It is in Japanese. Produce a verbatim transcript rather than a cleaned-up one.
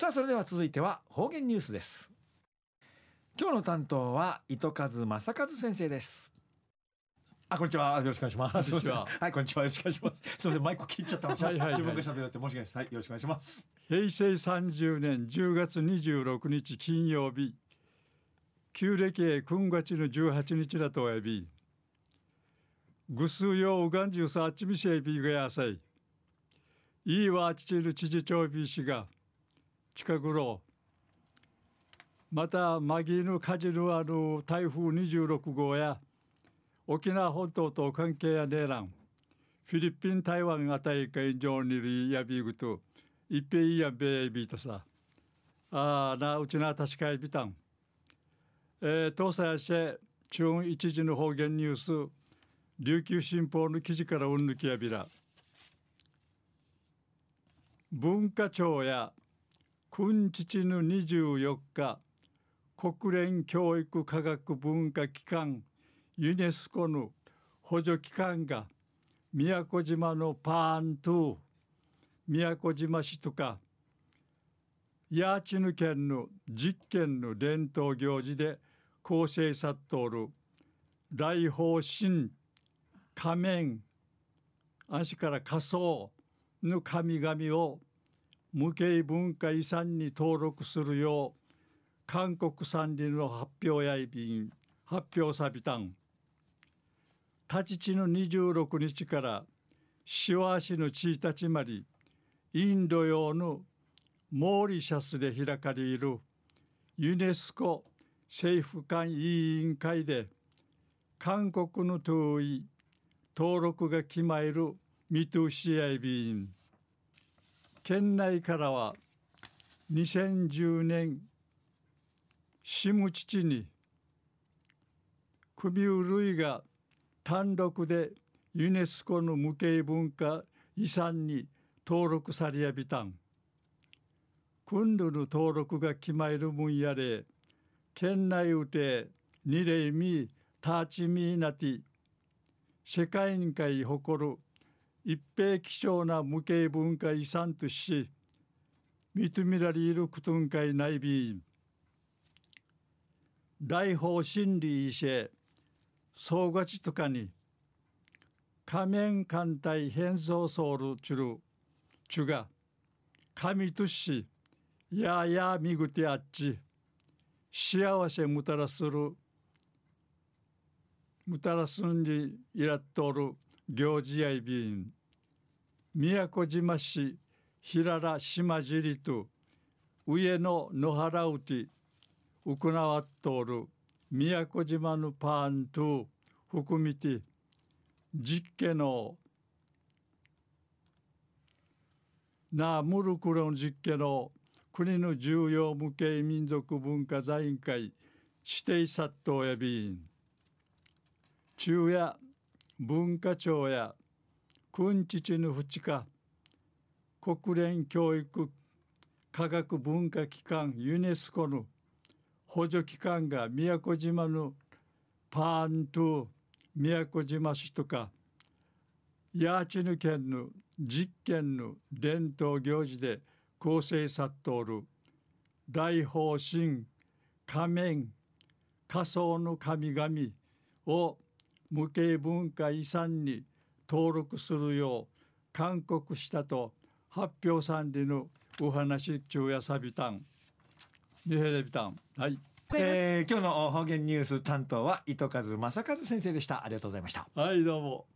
さあそれでは続いては方言ニュースです。今日の担当は糸数正和先生です。あ、こんにちは、よろしくお願いします。こんにちは。はい、こんにちは、よろしくお願いします。すみません、マイク切っちゃった。はいはいはい、自分が喋るって申し訳ないです。はい、よろしくお願いします。へいせいさんじゅうねんじゅうがつにじゅうろくにち金曜日、旧暦へくんがつのじゅうはちにちだとえび、ぐすうようがんじゅうさあちみせえびがやさい、いいわあちちるちじちょうびしが近くろ、またまぎぬかじるある台風にじゅうろくごうや沖縄本島と関係やねえらん、フィリピン、台湾が大会場にいやびぐと、いっぺいやべえびとさ、あなうちな確かいびたん。えー、東西やせ、中一時の方言ニュース、琉球新報の記事からうんぬきやびら。文化庁や、くんちちぬにじゅうよっか、国連教育科学文化機関、ユネスコの補助機関が宮古島のパーントゥ、宮古島市とか八千代県の実験の伝統行事で構成さっとる来訪神仮面、足から仮装の神々を無形文化遺産に登録するよう韓国三輪の発表やいびん発表さびたん。たちちのにじゅうろくにちからしわしのついたちまでインド洋のモーリシャスで開かれるユネスコ政府間委員会で韓国の遠い登録が決まるミトゥシアイビーン。県内からはにせんじゅうねんシムチチに首うるいが単独でユネスコの無形文化遺産に登録されやびたん。君らの登録が決まる分野で、県内うてにれみたちみなて、世界にかい誇る一平貴重な無形文化遺産とし、認められることんかいないびん。来訪心理医者、総合地とかに、仮面艦隊変装ソウルチュルチュが神としややみぐてあっち幸せもたらするもたらすんにいらっとる行事やいびん。宮古島市平良島尻と上野野原うて行わっとる宮古島のパンと含みて実家のなムルクロン実家の国の重要無形民族文化財委員会指定殺到やびん。中夜文化庁やくんちちぬふちか国連教育科学文化機関ユネスコの補助機関が宮古島のパンと宮古島市とか八千代県の実験の伝統行事で構成さっとる来訪神仮面仮装の神々を無形文化遺産に登録するよう勧告したと発表さんでのお話中やさびたん。リヘレビタン、はい、えー、今日の方言ニュース担当は糸数正和先生でした。ありがとうございました。はい、どうも。